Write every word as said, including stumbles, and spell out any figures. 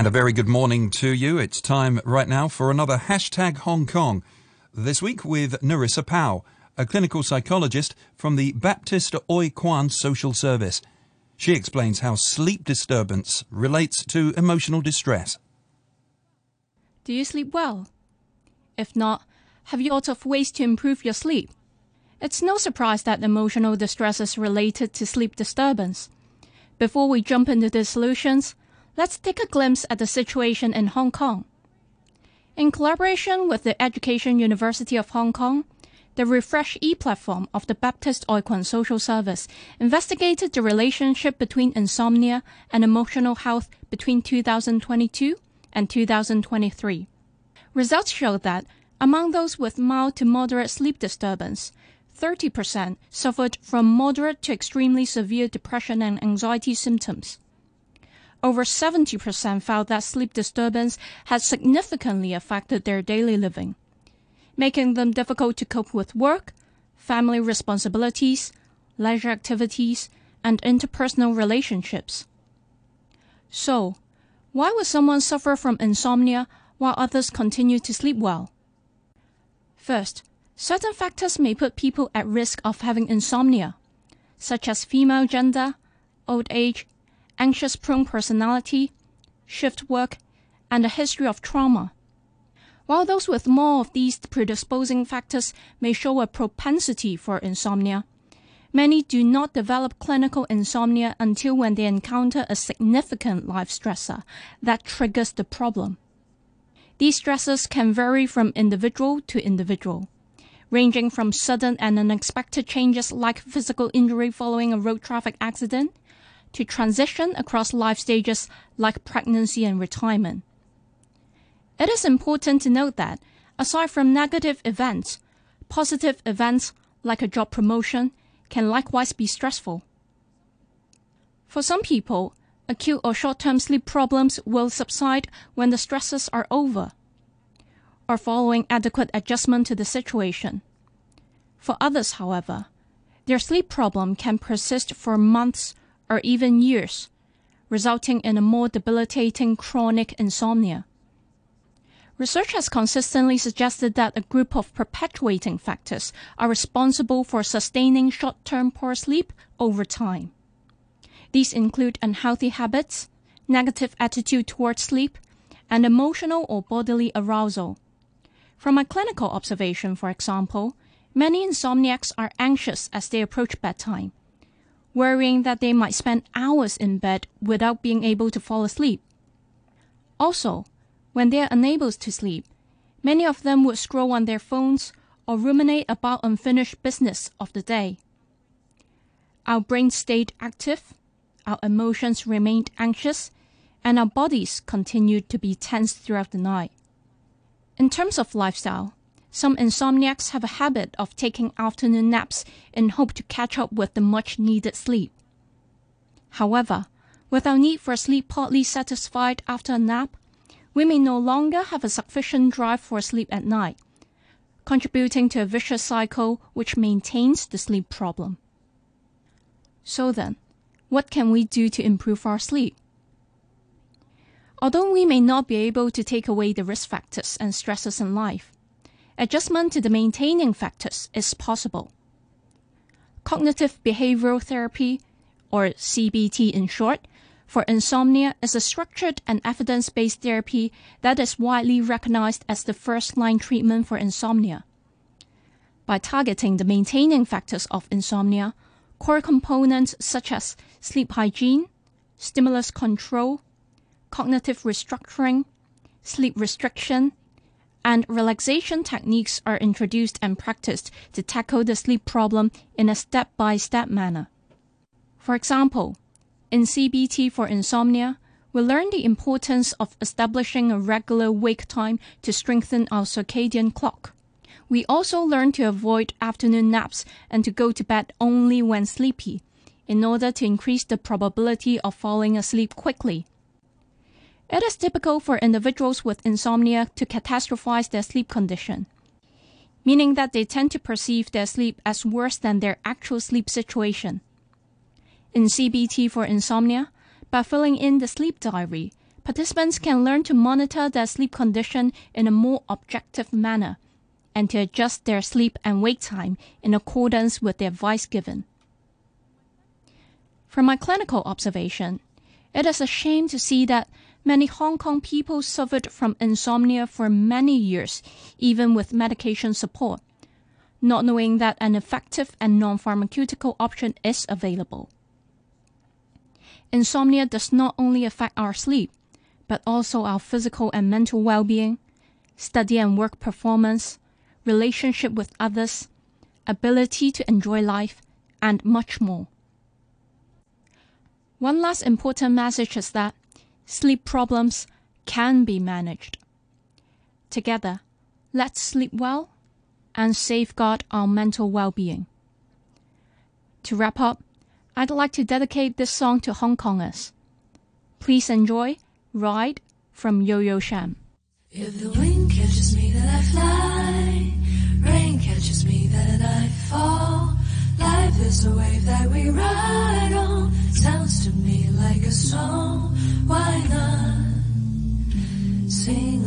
And a very good morning to you. It's time right now for another Hashtag Hong Kong, this week with Nerissa Pau, a clinical psychologist from the Baptist Oi Kwan Social Service. She explains how sleep disturbance relates to emotional distress. Do you sleep well? If not, have you thought of ways to improve your sleep? It's no surprise that emotional distress is related to sleep disturbance. Before we jump into the solutions, let's take a glimpse at the situation in Hong Kong. In collaboration with the Education University of Hong Kong, the Refresh E-platform of the Baptist Oi Kwan Social Service investigated the relationship between insomnia and emotional health between two thousand twenty-two and two thousand twenty-three. Results show that among those with mild to moderate sleep disturbance, thirty percent suffered from moderate to extremely severe depression and anxiety symptoms. Over seventy percent found that sleep disturbance had significantly affected their daily living, making them difficult to cope with work, family responsibilities, leisure activities, and interpersonal relationships. So, why would someone suffer from insomnia while others continue to sleep well? First, certain factors may put people at risk of having insomnia, such as female gender, old age, anxious-prone personality, shift work, and a history of trauma. While those with more of these predisposing factors may show a propensity for insomnia, many do not develop clinical insomnia until when they encounter a significant life stressor that triggers the problem. These stressors can vary from individual to individual, ranging from sudden and unexpected changes like physical injury following a road traffic accident, to transition across life stages like pregnancy and retirement. It is important to note that, aside from negative events, positive events like a job promotion can likewise be stressful. For some people, acute or short-term sleep problems will subside when the stresses are over or following adequate adjustment to the situation. For others, however, their sleep problem can persist for months or even years, resulting in a more debilitating chronic insomnia. Research has consistently suggested that a group of perpetuating factors are responsible for sustaining short-term poor sleep over time. These include unhealthy habits, negative attitude towards sleep, and emotional or bodily arousal. From a clinical observation, for example, many insomniacs are anxious as they approach bedtime, worrying that they might spend hours in bed without being able to fall asleep. Also, when they are unable to sleep, many of them would scroll on their phones or ruminate about unfinished business of the day. Our brains stayed active, our emotions remained anxious, and our bodies continued to be tense throughout the night. In terms of lifestyle, some insomniacs have a habit of taking afternoon naps in hope to catch up with the much-needed sleep. However, with our need for sleep partly satisfied after a nap, we may no longer have a sufficient drive for sleep at night, contributing to a vicious cycle which maintains the sleep problem. So then, what can we do to improve our sleep? Although we may not be able to take away the risk factors and stresses in life, adjustment to the maintaining factors is possible. Cognitive behavioral therapy, or C B T in short, for insomnia is a structured and evidence-based therapy that is widely recognized as the first-line treatment for insomnia. By targeting the maintaining factors of insomnia, core components such as sleep hygiene, stimulus control, cognitive restructuring, sleep restriction, and relaxation techniques are introduced and practiced to tackle the sleep problem in a step-by-step manner. For example, in C B T for insomnia, we learn the importance of establishing a regular wake time to strengthen our circadian clock. We also learn to avoid afternoon naps and to go to bed only when sleepy, in order to increase the probability of falling asleep quickly. It is typical for individuals with insomnia to catastrophize their sleep condition, meaning that they tend to perceive their sleep as worse than their actual sleep situation. In C B T for insomnia, by filling in the sleep diary, participants can learn to monitor their sleep condition in a more objective manner and to adjust their sleep and wake time in accordance with the advice given. From my clinical observation, it is a shame to see that many Hong Kong people suffered from insomnia for many years, even with medication support, not knowing that an effective and non-pharmaceutical option is available. Insomnia does not only affect our sleep, but also our physical and mental well-being, study and work performance, relationship with others, ability to enjoy life, and much more. One last important message is that sleep problems can be managed. Together, let's sleep well and safeguard our mental well-being. To wrap up, I'd like to dedicate this song to Hong Kongers. Please enjoy Ride from Yo-Yo Sham. If the wind catches me, then I fly. Rain catches me, then I fall. Life is a wave that we ride on. Sounds to me like a song. Why not sing?